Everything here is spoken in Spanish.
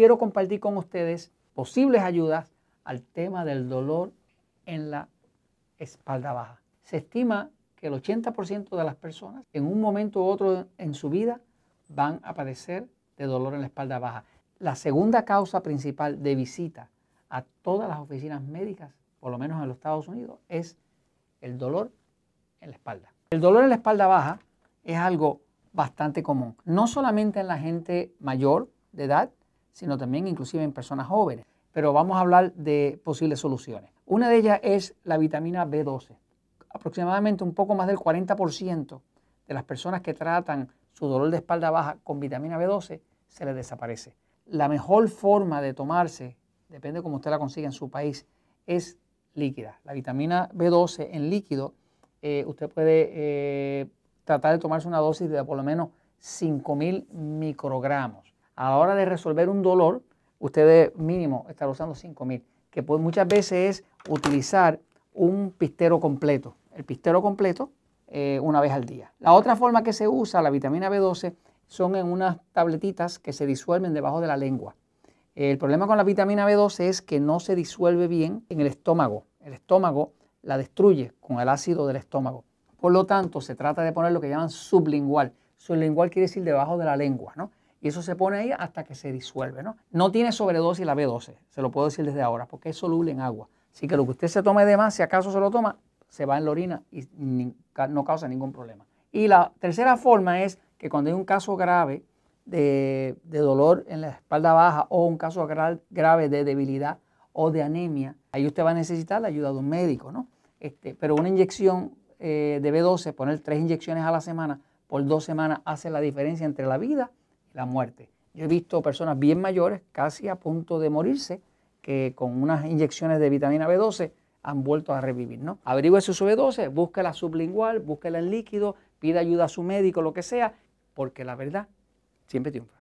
quiero compartir con ustedes posibles ayudas al tema del dolor en la espalda baja. Se estima que el 80% de las personas en un momento u otro en su vida van a padecer de dolor en la espalda baja. La segunda causa principal de visita a todas las oficinas médicas, por lo menos en los Estados Unidos, es el dolor en la espalda. El dolor en la espalda baja es algo bastante común, no solamente en la gente mayor de edad, sino también inclusive en personas jóvenes. Pero vamos a hablar de posibles soluciones. Una de ellas es la vitamina B12. Aproximadamente un poco más del 40% de las personas que tratan su dolor de espalda baja con vitamina B12 se les desaparece. La mejor forma de tomarse, depende de cómo usted la consiga en su país, es líquida. La vitamina B12 en líquido, usted puede tratar de tomarse una dosis de por lo menos 5000 microgramos. A la hora de resolver un dolor, usted mínimo estar usando 5000, que muchas veces es utilizar un pistero completo. El pistero completo una vez al día. La otra forma que se usa la vitamina B12 son en unas tabletitas que se disuelven debajo de la lengua. El problema con la vitamina B12 es que no se disuelve bien en el estómago. El estómago la destruye con el ácido del estómago. Por lo tanto, se trata de poner lo que llaman sublingual. Sublingual quiere decir debajo de la lengua, ¿no? Y eso se pone ahí hasta que se disuelve, ¿no? No tiene sobredosis la B12, se lo puedo decir desde ahora, porque es soluble en agua. Así que lo que usted se tome de más, si acaso se lo toma, se va en la orina y no causa ningún problema. Y la tercera forma es que cuando hay un caso grave de dolor en la espalda baja o un caso grave de debilidad o de anemia, ahí usted va a necesitar la ayuda de un médico, ¿no? Pero una inyección de B12, poner 3 inyecciones a la semana por 2 semanas hace la diferencia entre la vida y la muerte. Yo he visto personas bien mayores, casi a punto de morirse, que con unas inyecciones de vitamina B12 han vuelto a revivir, ¿no? Averigüe su B12, búsquela sublingual, búsquela en líquido, pida ayuda a su médico, lo que sea, porque la verdad siempre triunfa.